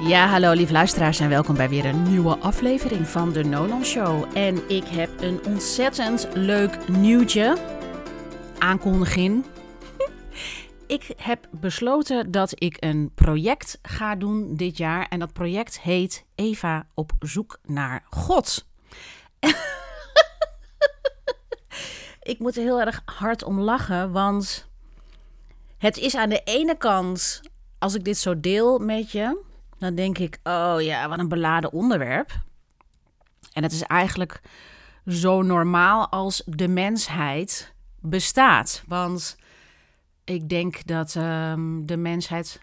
Ja, hallo lieve luisteraars en welkom bij weer een nieuwe aflevering van de Nolan Show. En ik heb een ontzettend leuk nieuwtje. Aankondiging. Ik heb besloten dat ik een project ga doen dit jaar. En dat project heet Eva op zoek naar God. Ik moet er heel erg hard om lachen, want het is aan de ene kant, als ik dit zo deel met je, dan denk ik, oh ja, wat een beladen onderwerp. En het is eigenlijk zo normaal als de mensheid bestaat. Want ik denk dat de mensheid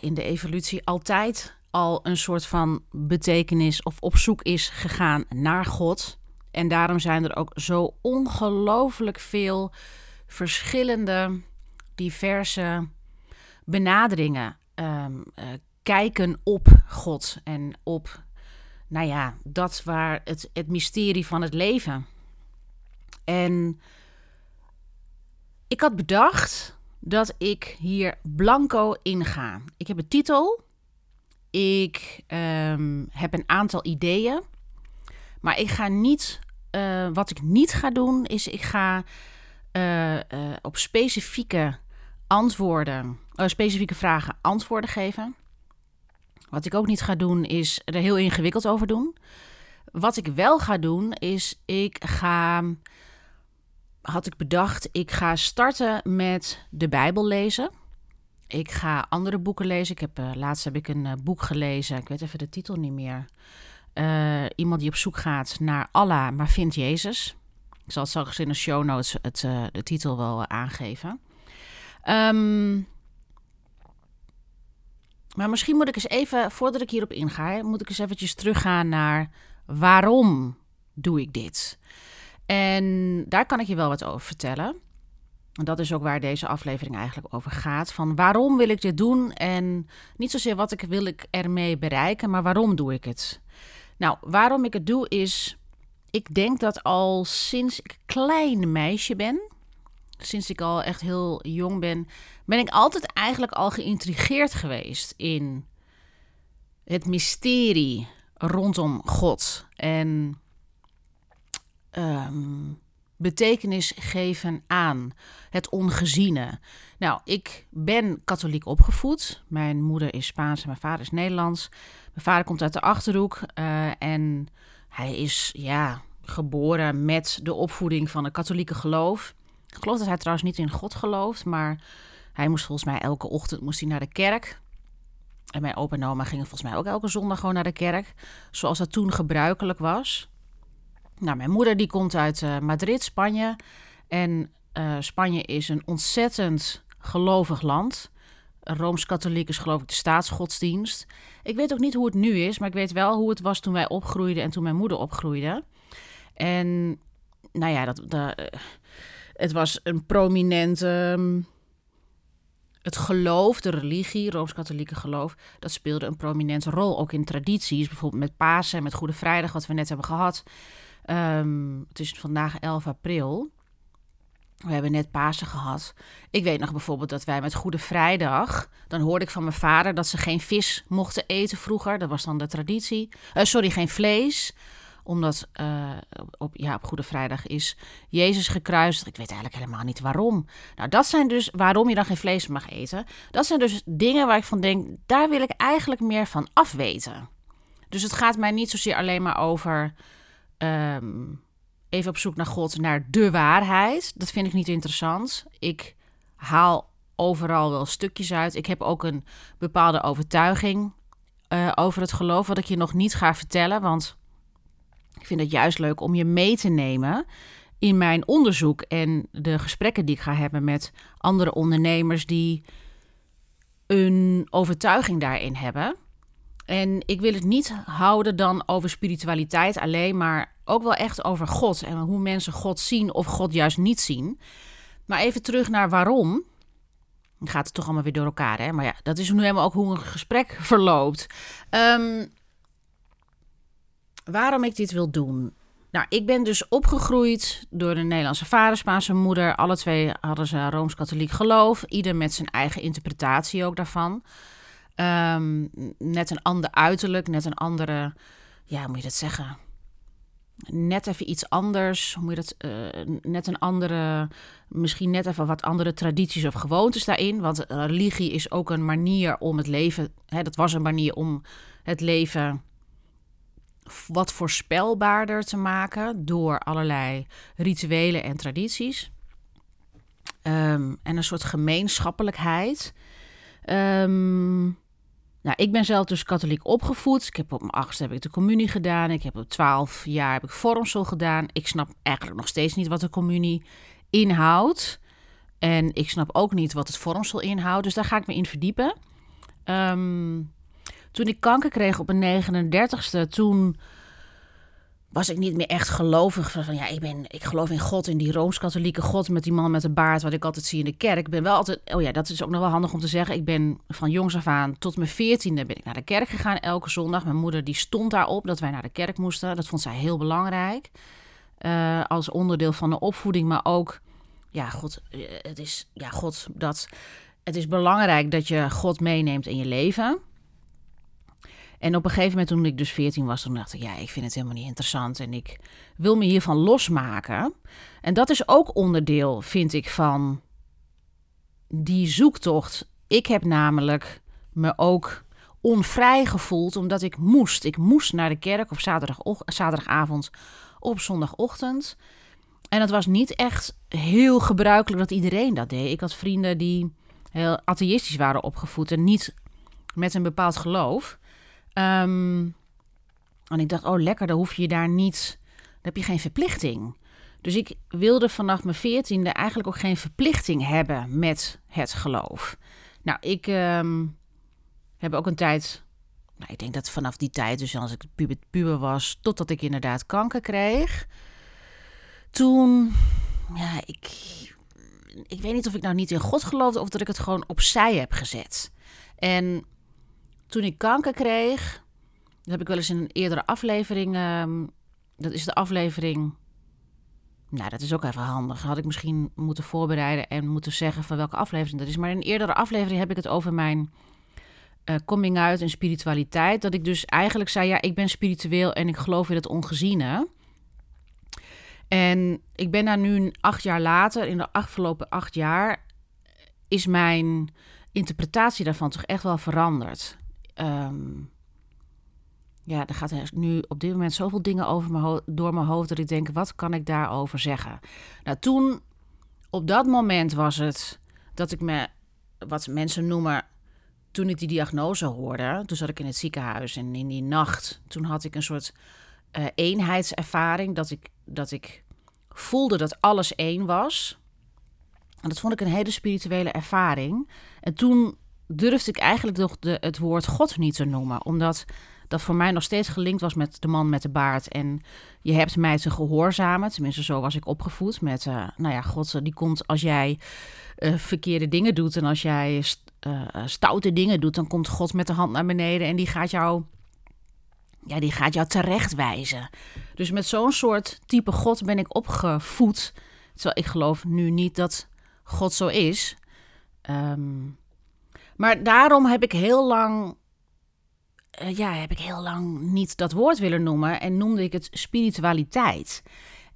in de evolutie altijd al een soort van betekenis of op zoek is gegaan naar God. En daarom zijn er ook zo ongelooflijk veel verschillende, diverse benaderingen. Kijken op God en op, dat waar het mysterie van het leven. En ik had bedacht dat ik hier blanco in ga. Ik heb een titel. Ik heb een aantal ideeën. Maar ik ga niet, wat ik niet ga doen, is ik ga op specifieke antwoorden, specifieke vragen antwoorden geven. Wat ik ook niet ga doen, is er heel ingewikkeld over doen. Wat ik wel ga doen, is ik ga starten met de Bijbel lezen. Ik ga andere boeken lezen. Ik heb, laatst heb ik een boek gelezen, ik weet even de titel niet meer. Iemand die op zoek gaat naar Allah, maar vindt Jezus. Ik zal het straks in de show notes de titel wel aangeven. Maar misschien moet ik eens even, voordat ik hierop inga, moet ik eens eventjes teruggaan naar waarom doe ik dit? En daar kan ik je wel wat over vertellen. En dat is ook waar deze aflevering eigenlijk over gaat. Van waarom wil ik dit doen? En niet zozeer wat wil ik ermee bereiken, maar waarom doe ik het? Nou, waarom ik het doe is, ik denk dat al sinds ik klein meisje ben, sinds ik al echt heel jong ben, ben ik altijd eigenlijk al geïntrigeerd geweest in het mysterie rondom God. En betekenis geven aan het ongeziene. Nou, ik ben katholiek opgevoed. Mijn moeder is Spaans en mijn vader is Nederlands. Mijn vader komt uit de Achterhoek en hij is geboren met de opvoeding van het katholieke geloof. Ik geloof dat hij trouwens niet in God gelooft, maar hij moest volgens mij elke ochtend naar de kerk. En mijn opa en oma gingen volgens mij ook elke zondag gewoon naar de kerk, zoals dat toen gebruikelijk was. Nou, mijn moeder die komt uit Madrid, Spanje. En Spanje is een ontzettend gelovig land. Rooms-katholiek is geloof ik de staatsgodsdienst. Ik weet ook niet hoe het nu is, maar ik weet wel hoe het was toen wij opgroeiden en toen mijn moeder opgroeide. En het was een prominente... Het geloof, de religie, Rooms-katholieke geloof, dat speelde een prominente rol. Ook in tradities, bijvoorbeeld met Pasen en met Goede Vrijdag, wat we net hebben gehad. Het is vandaag 11 april. We hebben net Pasen gehad. Ik weet nog bijvoorbeeld dat wij met Goede Vrijdag, dan hoorde ik van mijn vader dat ze geen vis mochten eten vroeger. Dat was dan de traditie. Geen vlees. Omdat op Goede Vrijdag is Jezus gekruisigd. Ik weet eigenlijk helemaal niet waarom. Nou, dat zijn dus waarom je dan geen vlees mag eten. Dat zijn dus dingen waar ik van denk, daar wil ik eigenlijk meer van afweten. Dus het gaat mij niet zozeer alleen maar over even op zoek naar God, naar de waarheid. Dat vind ik niet interessant. Ik haal overal wel stukjes uit. Ik heb ook een bepaalde overtuiging over het geloof, wat ik je nog niet ga vertellen, want ik vind het juist leuk om je mee te nemen in mijn onderzoek en de gesprekken die ik ga hebben met andere ondernemers die een overtuiging daarin hebben. En ik wil het niet houden dan over spiritualiteit alleen, maar ook wel echt over God en hoe mensen God zien of God juist niet zien. Maar even terug naar waarom. Dan gaat het toch allemaal weer door elkaar, hè? Maar ja, dat is nu helemaal ook hoe een gesprek verloopt. Waarom ik dit wil doen? Nou, ik ben dus opgegroeid door een Nederlandse vader, Spaanse moeder. Alle twee hadden ze Rooms-katholiek geloof. Ieder met zijn eigen interpretatie ook daarvan. Net een ander uiterlijk, net een andere... Ja, hoe moet je dat zeggen? Net even iets anders. Hoe moet je dat... net een andere... Misschien net even wat andere tradities of gewoontes daarin. Want religie is ook een manier om het leven... Hè, dat was een manier om het leven... wat voorspelbaarder te maken door allerlei rituelen en tradities. En een soort gemeenschappelijkheid. Nou, ik ben zelf dus katholiek opgevoed. Ik heb op mijn 8e heb ik de communie gedaan. Ik heb op 12 jaar heb ik vormsel gedaan. Ik snap eigenlijk nog steeds niet wat de communie inhoudt. En ik snap ook niet wat het vormsel inhoudt. Dus daar ga ik me in verdiepen. Toen ik kanker kreeg op mijn 39e, toen was ik niet meer echt gelovig. Van, ja, ik geloof in God, in die Rooms-katholieke God met die man met de baard wat ik altijd zie in de kerk. Ik ben wel altijd, oh ja, dat is ook nog wel handig om te zeggen. Ik ben van jongs af aan tot mijn 14e ben ik naar de kerk gegaan elke zondag. Mijn moeder die stond daarop dat wij naar de kerk moesten. Dat vond zij heel belangrijk. Als onderdeel van de opvoeding, maar ook, ja, het is belangrijk dat je God meeneemt in je leven. En op een gegeven moment, toen ik dus 14 was, toen dacht ik... ja, ik vind het helemaal niet interessant en ik wil me hiervan losmaken. En dat is ook onderdeel, vind ik, van die zoektocht. Ik heb namelijk me ook onvrij gevoeld, omdat ik moest. Ik moest naar de kerk op zaterdagavond, op zondagochtend. En dat was niet echt heel gebruikelijk dat iedereen dat deed. Ik had vrienden die heel atheïstisch waren opgevoed en niet met een bepaald geloof... en ik dacht, oh lekker, dan hoef je daar niet... Dan heb je geen verplichting. Dus ik wilde vanaf mijn 14e eigenlijk ook geen verplichting hebben met het geloof. Nou, ik heb ook een tijd... Nou, ik denk dat vanaf die tijd, dus als ik puber was... totdat ik inderdaad kanker kreeg. Toen, ja, ik weet niet of ik nou niet in God geloofde... of dat ik het gewoon opzij heb gezet. En... Toen ik kanker kreeg, dat heb ik wel eens in een eerdere aflevering... dat is de aflevering... Nou, dat is ook even handig. Had ik misschien moeten voorbereiden en moeten zeggen van welke aflevering dat is. Maar in een eerdere aflevering heb ik het over mijn coming out en spiritualiteit. Dat ik dus eigenlijk zei, ja, ik ben spiritueel en ik geloof in het ongeziene. En ik ben daar nu 8 jaar later, in de afgelopen 8 jaar... is mijn interpretatie daarvan toch echt wel veranderd... ja, er gaat nu op dit moment zoveel dingen door mijn hoofd... dat ik denk, wat kan ik daarover zeggen? Nou, toen, op dat moment was het dat ik me... wat mensen noemen, toen ik die diagnose hoorde... toen zat ik in het ziekenhuis en in die nacht... toen had ik een soort eenheidservaring... dat ik voelde dat alles één was. En dat vond ik een hele spirituele ervaring. En toen... durfde ik eigenlijk nog het woord God niet te noemen. Omdat dat voor mij nog steeds gelinkt was met de man met de baard. En je hebt mij te gehoorzamen. Tenminste, zo was ik opgevoed. Met, nou ja, God die komt als jij verkeerde dingen doet. En als jij stoute dingen doet, dan komt God met de hand naar beneden. En die gaat jou terechtwijzen. Dus met zo'n soort type God ben ik opgevoed. Terwijl ik geloof nu niet dat God zo is. Maar daarom heb ik heel lang... niet dat woord willen noemen. En noemde ik het spiritualiteit.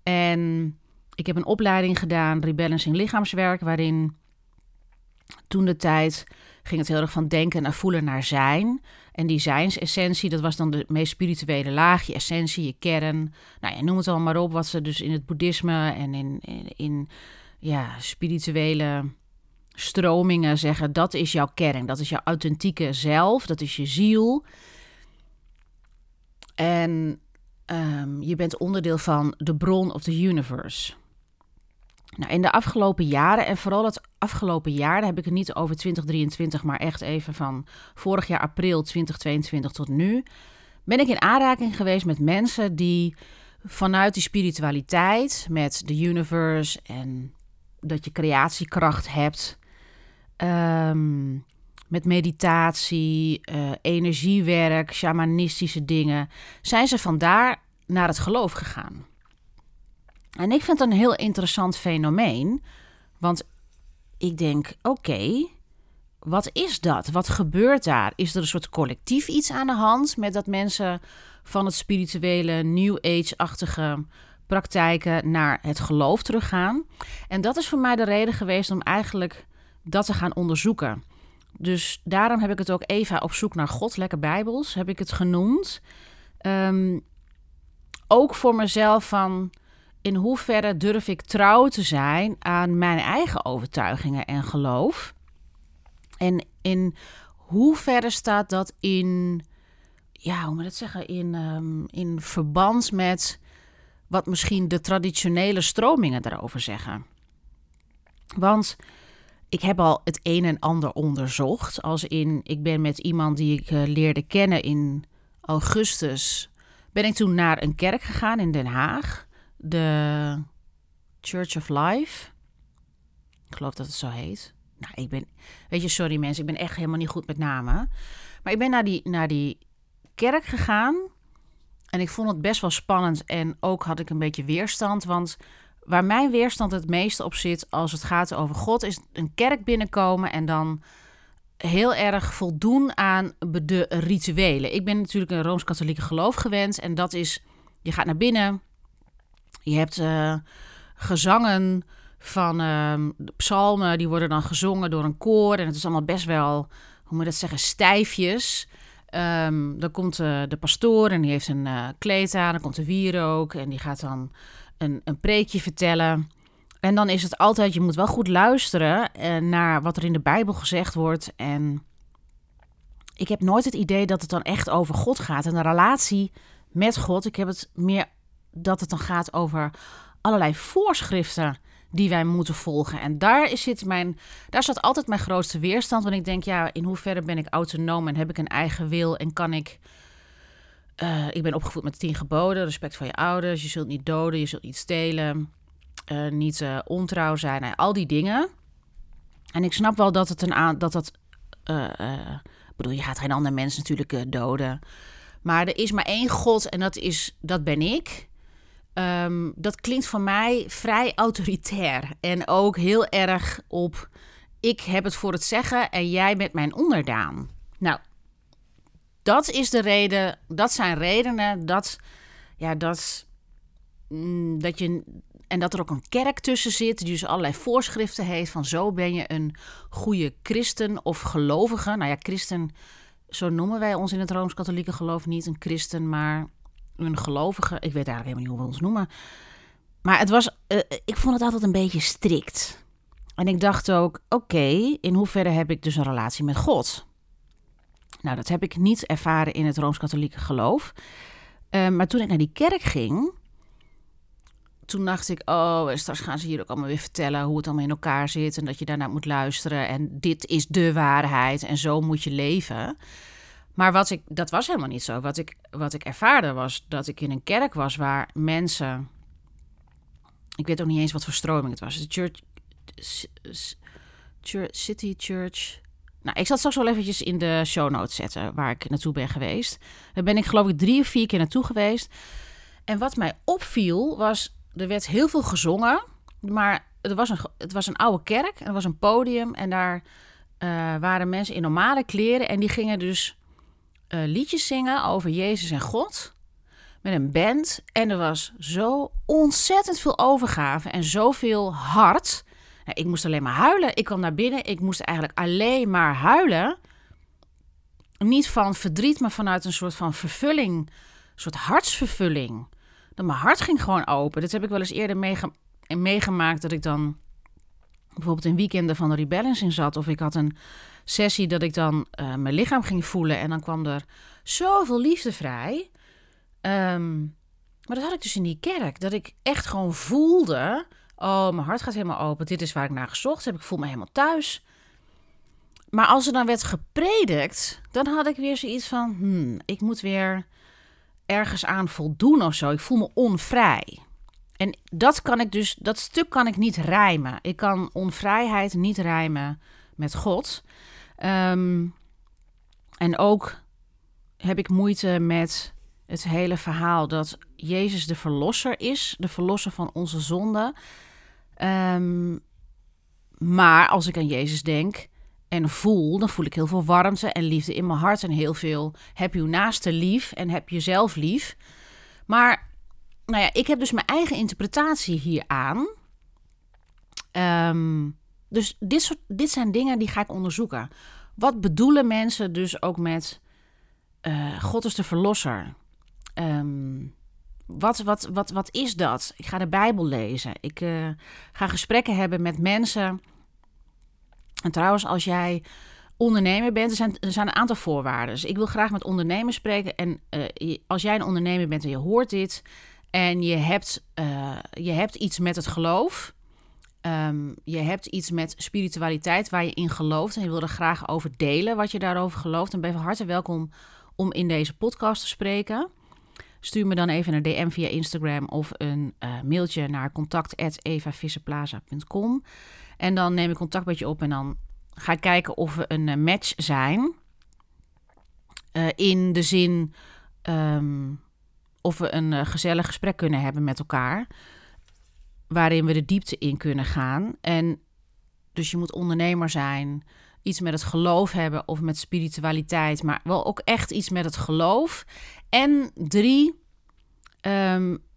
En ik heb een opleiding gedaan, rebalancing lichaamswerk... waarin toen de tijd ging het heel erg van denken naar voelen naar zijn. En die zijnsessentie, dat was dan de meest spirituele laag. Je essentie, je kern. Nou ja, noem het allemaal maar op. Wat ze dus in het boeddhisme en in spirituele... stromingen zeggen, dat is jouw kern. Dat is jouw authentieke zelf. Dat is je ziel. En je bent onderdeel van de bron of the universe. Nou, in de afgelopen jaren, en vooral het afgelopen jaar... daar heb ik het niet over 2023, maar echt even van vorig jaar april 2022 tot nu... ben ik in aanraking geweest met mensen die vanuit die spiritualiteit... met the universe en dat je creatiekracht hebt... met meditatie, energiewerk, shamanistische dingen... zijn ze vandaar naar het geloof gegaan. En ik vind het een heel interessant fenomeen. Want ik denk, oké, Wat is dat? Wat gebeurt daar? Is er een soort collectief iets aan de hand met dat mensen van het spirituele New Age-achtige praktijken naar het geloof teruggaan? En dat is voor mij de reden geweest om eigenlijk dat te gaan onderzoeken. Dus daarom heb ik het ook Eva op zoek naar God, lekker bijbels, heb ik het genoemd. Ook voor mezelf van in hoeverre durf ik trouw te zijn aan mijn eigen overtuigingen en geloof. En in hoeverre staat dat in, ja, hoe moet ik dat zeggen, in verband met wat misschien de traditionele stromingen daarover zeggen. Want ik heb al het een en ander onderzocht. Als in, ik ben met iemand die ik leerde kennen in augustus, ben ik toen naar een kerk gegaan in Den Haag. De Church of Life. Ik geloof dat het zo heet. Nou, ik ben, weet je, sorry mensen, ik ben echt helemaal niet goed met namen. Maar ik ben naar die kerk gegaan. En ik vond het best wel spannend. En ook had ik een beetje weerstand. Want waar mijn weerstand het meeste op zit als het gaat over God, is een kerk binnenkomen en dan heel erg voldoen aan de rituelen. Ik ben natuurlijk een Rooms-Katholieke geloof gewend. En dat is, je gaat naar binnen. Je hebt gezangen van de psalmen. Die worden dan gezongen door een koor. En het is allemaal best wel, hoe moet je dat zeggen, stijfjes. Dan komt de pastoor en die heeft een kleed aan. Dan komt de wierook en die gaat dan een preekje vertellen. En dan is het altijd, je moet wel goed luisteren naar wat er in de Bijbel gezegd wordt. En ik heb nooit het idee dat het dan echt over God gaat. En de relatie met God, ik heb het meer dat het dan gaat over allerlei voorschriften die wij moeten volgen. En daar zat altijd mijn grootste weerstand. Want ik denk, ja, in hoeverre ben ik autonoom en heb ik een eigen wil en kan ik... ik ben opgevoed met 10 geboden, respect voor je ouders, je zult niet doden, je zult niet stelen, niet ontrouw zijn, al die dingen. En ik snap wel dat het ik bedoel, je gaat geen ander mens natuurlijk doden. Maar er is maar één God en dat ben ik. Dat klinkt voor mij vrij autoritair en ook heel erg op ik heb het voor het zeggen en jij bent mijn onderdaan. Nou, dat is de reden, dat zijn redenen dat je, en dat er ook een kerk tussen zit die dus allerlei voorschriften heeft van zo ben je een goede christen of gelovige. Nou ja, christen, zo noemen wij ons in het Rooms-Katholieke geloof niet een christen, maar een gelovige. Ik weet eigenlijk helemaal niet hoe we ons noemen. Maar het was, ik vond het altijd een beetje strikt. En ik dacht ook, oké, in hoeverre heb ik dus een relatie met God? Nou, dat heb ik niet ervaren in het Rooms-Katholieke geloof. Maar toen ik naar die kerk ging, toen dacht ik, oh, en straks gaan ze hier ook allemaal weer vertellen hoe het allemaal in elkaar zit en dat je daarnaar moet luisteren en dit is de waarheid en zo moet je leven. Maar dat was helemaal niet zo. Wat ik ervaarde was dat ik in een kerk was waar mensen, ik weet ook niet eens wat voor stroming het was, de City Church. Nou, ik zal het straks wel eventjes in de show notes zetten waar ik naartoe ben geweest. Daar ben ik geloof ik 3 of 4 keer naartoe geweest. En wat mij opviel was, er werd heel veel gezongen. Maar het was een oude kerk. Er was een podium en daar waren mensen in normale kleren. En die gingen dus liedjes zingen over Jezus en God. Met een band. En er was zo ontzettend veel overgave en zoveel hart. Nou, ik moest alleen maar huilen. Ik kwam naar binnen. Ik moest eigenlijk alleen maar huilen. Niet van verdriet, maar vanuit een soort van vervulling. Een soort hartsvervulling. Dat mijn hart ging gewoon open. Dat heb ik wel eens eerder meegemaakt. Dat ik dan bijvoorbeeld in weekenden van de Rebellens in zat. Of ik had een sessie dat ik dan mijn lichaam ging voelen. En dan kwam er zoveel liefde vrij. Maar dat had ik dus in die kerk. Dat ik echt gewoon voelde... Oh, mijn hart gaat helemaal open. Dit is waar ik naar gezocht heb. Ik voel me helemaal thuis. Maar als er dan werd gepredikt, dan had ik weer zoiets van... ik moet weer ergens aan voldoen of zo. Ik voel me onvrij. En dat stuk kan ik niet rijmen. Ik kan onvrijheid niet rijmen met God. En ook heb ik moeite met het hele verhaal dat Jezus de verlosser is. De verlosser van onze zonden. Maar als ik aan Jezus denk... en voel, dan voel ik heel veel warmte en liefde in mijn hart en heel veel heb je naaste lief en heb jezelf lief. Maar nou ja, ik heb dus mijn eigen interpretatie hieraan. Dus dit zijn dingen die ga ik onderzoeken. Wat bedoelen mensen dus ook met God is de verlosser? Wat is dat? Ik ga de Bijbel lezen. Ik ga gesprekken hebben met mensen. En trouwens, als jij ondernemer bent, er zijn een aantal voorwaarden. Dus ik wil graag met ondernemers spreken. En als jij een ondernemer bent en je hoort dit en je hebt iets met het geloof, je hebt iets met spiritualiteit waar je in gelooft en je wil er graag over delen wat je daarover gelooft, dan ben je van harte welkom om in deze podcast te spreken. Stuur me dan even een DM via Instagram of een mailtje naar contact@evavisserplaza.com. En dan neem ik contact met je op en dan ga ik kijken of we een match zijn. In de zin of we een gezellig gesprek kunnen hebben met elkaar. Waarin we de diepte in kunnen gaan. En dus je moet ondernemer zijn. Iets met het geloof hebben of met spiritualiteit. Maar wel ook echt iets met het geloof. En 3,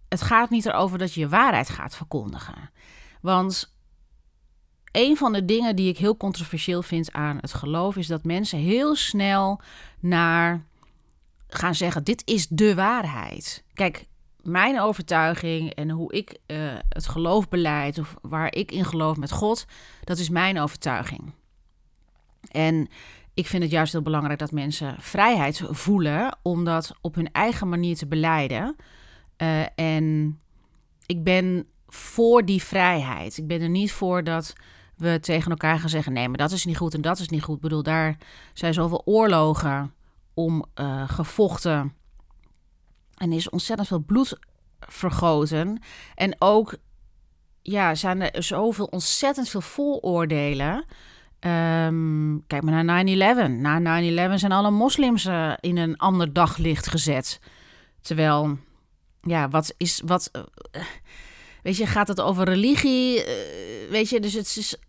het gaat niet erover dat je je waarheid gaat verkondigen. Want een van de dingen die ik heel controversieel vind aan het geloof is dat mensen heel snel naar gaan zeggen, dit is de waarheid. Kijk, mijn overtuiging en hoe ik het geloof beleid of waar ik in geloof met God, dat is mijn overtuiging. En ik vind het juist heel belangrijk dat mensen vrijheid voelen om dat op hun eigen manier te beleiden. En ik ben voor die vrijheid. Ik ben er niet voor dat we tegen elkaar gaan zeggen, nee, maar dat is niet goed en dat is niet goed. Ik bedoel, daar zijn zoveel oorlogen om gevochten. En er is ontzettend veel bloed vergoten. En ook ja, zijn er ontzettend veel vooroordelen. Kijk maar naar 9/11. Na 9/11 zijn alle moslims in een ander daglicht gezet. Terwijl, ja, wat is... weet je, gaat het over religie? Weet je, dus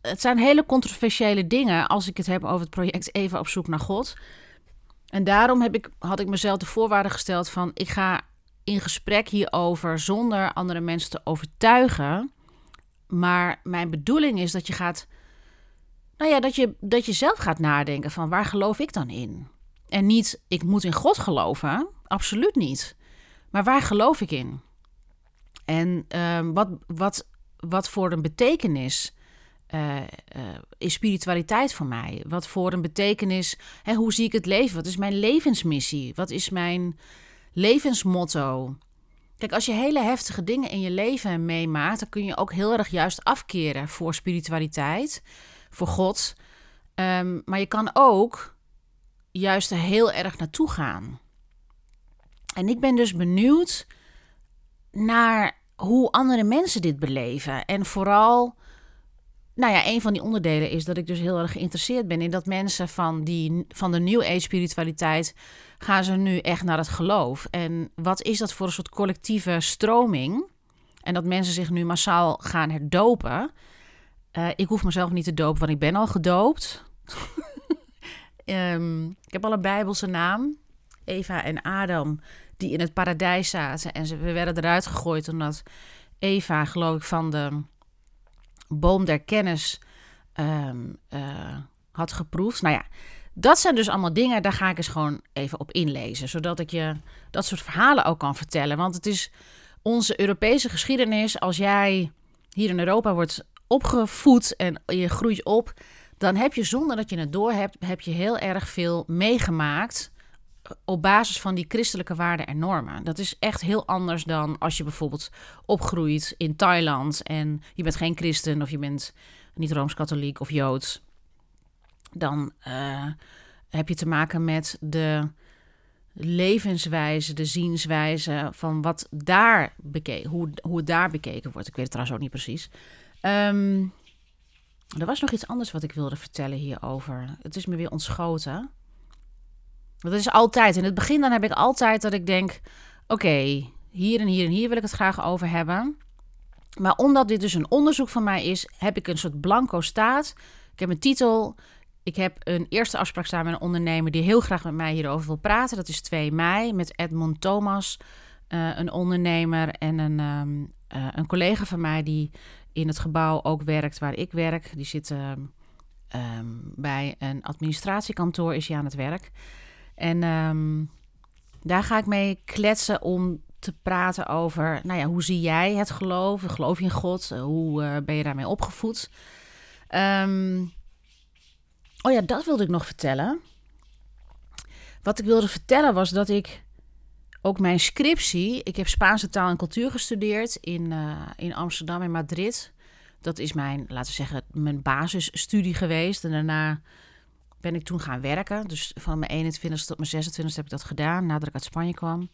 het zijn hele controversiële dingen als ik het heb over het project Eva op zoek naar God. En daarom had ik mezelf de voorwaarde gesteld van, ik ga in gesprek hierover zonder andere mensen te overtuigen. Maar mijn bedoeling is dat je gaat... Nou ja, dat je zelf gaat nadenken van, waar geloof ik dan in? En niet, ik moet in God geloven. Absoluut niet. Maar waar geloof ik in? En wat voor een betekenis is spiritualiteit voor mij? Wat voor een betekenis, hoe zie ik het leven? Wat is mijn levensmissie? Wat is mijn levensmotto? Kijk, als je hele heftige dingen in je leven meemaakt, dan kun je ook heel erg juist afkeren voor spiritualiteit, voor God. Maar je kan ook juist er heel erg naartoe gaan. En ik ben dus benieuwd naar hoe andere mensen dit beleven. En vooral, nou ja, een van die onderdelen is dat ik dus heel erg geïnteresseerd ben in dat mensen van de New Age spiritualiteit gaan ze nu echt naar het geloof. En wat is dat voor een soort collectieve stroming? En dat mensen zich nu massaal gaan herdopen. Ik hoef mezelf niet te dopen, want ik ben al gedoopt. Ik heb al een Bijbelse naam. Eva en Adam, die in het paradijs zaten. En we werden eruit gegooid omdat Eva, geloof ik, van de boom der kennis had geproefd. Nou ja, dat zijn dus allemaal dingen. Daar ga ik eens gewoon even op inlezen. Zodat ik je dat soort verhalen ook kan vertellen. Want het is onze Europese geschiedenis. Als jij hier in Europa wordt opgevoed en je groeit op, dan heb je zonder dat je het doorhebt, heb je heel erg veel meegemaakt op basis van die christelijke waarden en normen. Dat is echt heel anders dan als je bijvoorbeeld opgroeit in Thailand en je bent geen christen of je bent niet rooms-katholiek of joods. Dan heb je te maken met de levenswijze, de zienswijze van wat daar hoe het daar bekeken wordt. Ik weet het trouwens ook niet precies. Er was nog iets anders wat ik wilde vertellen hierover. Het is me weer ontschoten. Dat is altijd. In het begin dan heb ik altijd dat ik denk, oké, hier en hier en hier wil ik het graag over hebben. Maar omdat dit dus een onderzoek van mij is, heb ik een soort blanco staat. Ik heb een titel. Ik heb een eerste afspraak staan met een ondernemer die heel graag met mij hierover wil praten. Dat is 2 mei met Edmond Thomas, een ondernemer en een collega van mij die in het gebouw ook werkt waar ik werk. Die zit bij een administratiekantoor, is hij aan het werk. En daar ga ik mee kletsen om te praten over, nou ja, hoe zie jij het geloof? Geloof je in God? Hoe ben je daarmee opgevoed? Oh ja, dat wilde ik nog vertellen. Wat ik wilde vertellen was dat ik ook mijn scriptie... Ik heb Spaanse taal en cultuur gestudeerd in Amsterdam en Madrid. Dat is mijn, laten we zeggen, mijn basisstudie geweest. En daarna ben ik toen gaan werken. Dus van mijn 21ste tot mijn 26ste heb ik dat gedaan, nadat ik uit Spanje kwam.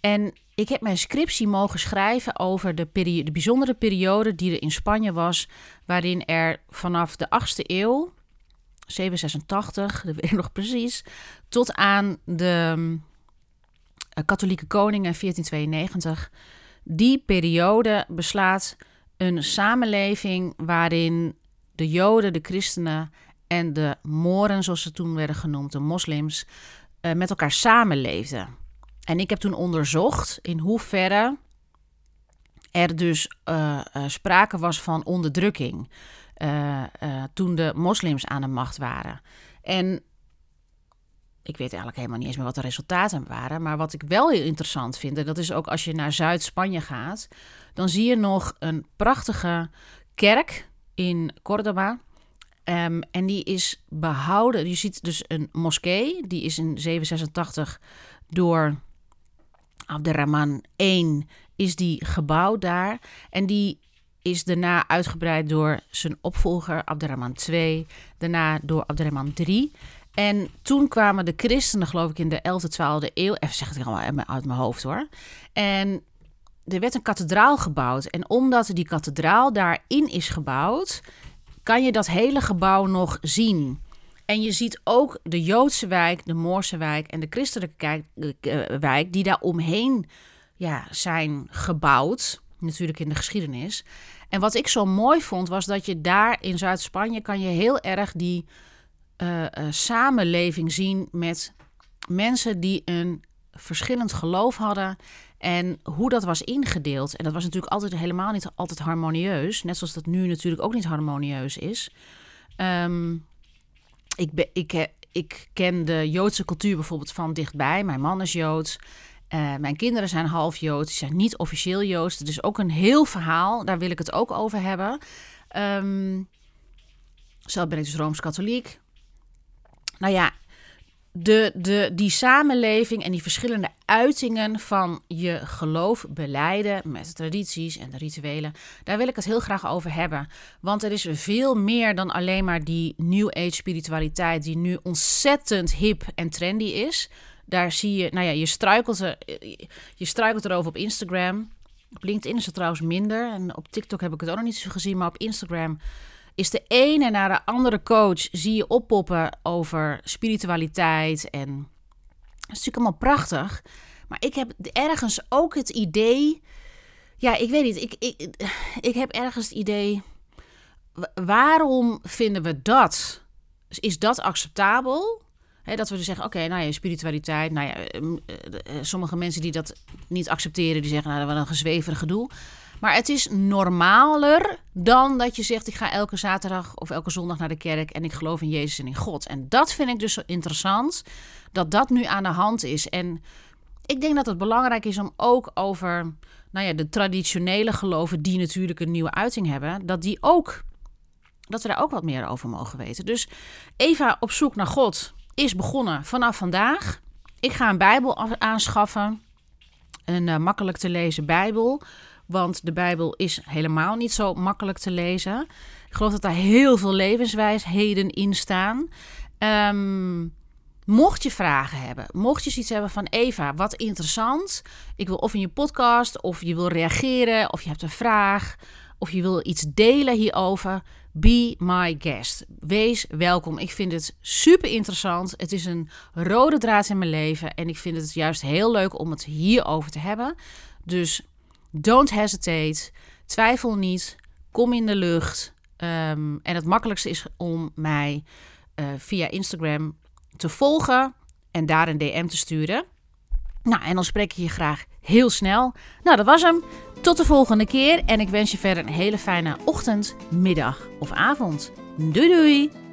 En ik heb mijn scriptie mogen schrijven over de bijzondere periode die er in Spanje was, waarin er vanaf de 8e eeuw, 786, dat weet ik nog precies, tot aan de katholieke koning in 1492. Die periode beslaat een samenleving waarin de Joden, de christenen en de Moren, zoals ze toen werden genoemd, de moslims, met elkaar samenleefden. En ik heb toen onderzocht in hoeverre er dus sprake was van onderdrukking toen de moslims aan de macht waren. En ik weet eigenlijk helemaal niet eens meer wat de resultaten waren. Maar wat ik wel heel interessant vind, en dat is ook als je naar Zuid-Spanje gaat, dan zie je nog een prachtige kerk in Córdoba. En die is behouden. Je ziet dus een moskee, die is in 786 door Abderrahman I is die gebouwd daar. En die is daarna uitgebreid door zijn opvolger Abderrahman II. Daarna door Abderrahman III. En toen kwamen de christenen, geloof ik, in de 11e, 12e eeuw. Even zeg het allemaal uit mijn hoofd hoor. En er werd een kathedraal gebouwd. En omdat die kathedraal daarin is gebouwd, kan je dat hele gebouw nog zien. En je ziet ook de Joodse wijk, de Moorse wijk en de christelijke wijk die daar omheen zijn gebouwd. Natuurlijk in de geschiedenis. En wat ik zo mooi vond was dat je daar in Zuid-Spanje kan je heel erg die samenleving zien met mensen die een verschillend geloof hadden en hoe dat was ingedeeld. En dat was natuurlijk altijd helemaal niet altijd harmonieus. Net zoals dat nu natuurlijk ook niet harmonieus is. Ik ken de Joodse cultuur bijvoorbeeld van dichtbij. Mijn man is Joods. Mijn kinderen zijn half Joods. Ze zijn niet officieel Joods. Het is ook een heel verhaal. Daar wil ik het ook over hebben. Zelf ben ik dus Rooms-Katholiek. Nou ja, die samenleving en die verschillende uitingen van je geloof belijden met de tradities en de rituelen, daar wil ik het heel graag over hebben. Want er is veel meer dan alleen maar die New Age spiritualiteit die nu ontzettend hip en trendy is. Daar zie je, nou ja, je struikelt erover op Instagram. Op LinkedIn is het trouwens minder. En op TikTok heb ik het ook nog niet zo gezien. Maar op Instagram is de ene naar de andere coach zie je oppoppen over spiritualiteit. En dat is natuurlijk allemaal prachtig. Maar ik heb ergens ook het idee, ja, ik weet niet. Ik heb ergens het idee, waarom vinden we dat? Is dat acceptabel? He, dat we dus zeggen, oké, nou ja, spiritualiteit. Nou ja, sommige mensen die dat niet accepteren, die zeggen, nou, dat was een gezwever gedoe. Maar het is normaler dan dat je zegt, ik ga elke zaterdag of elke zondag naar de kerk en ik geloof in Jezus en in God. En dat vind ik dus zo interessant, dat dat nu aan de hand is. En ik denk dat het belangrijk is om ook over, nou ja, de traditionele geloven, die natuurlijk een nieuwe uiting hebben, dat we daar ook wat meer over mogen weten. Dus Eva op zoek naar God is begonnen vanaf vandaag. Ik ga een Bijbel aanschaffen. Een makkelijk te lezen Bijbel. Want de Bijbel is helemaal niet zo makkelijk te lezen. Ik geloof dat daar heel veel levenswijsheden in staan. Mocht je vragen hebben, mocht je iets hebben van Eva, wat interessant. Ik wil of in je podcast, of je wil reageren, of je hebt een vraag, of je wil iets delen hierover. Be my guest. Wees welkom. Ik vind het super interessant. Het is een rode draad in mijn leven. En ik vind het juist heel leuk om het hierover te hebben. Dus don't hesitate. Twijfel niet. Kom in de lucht. En het makkelijkste is om mij via Instagram te volgen en daar een DM te sturen. Nou, en dan spreek ik je graag heel snel. Nou, dat was hem. Tot de volgende keer en ik wens je verder een hele fijne ochtend, middag of avond. Doei doei!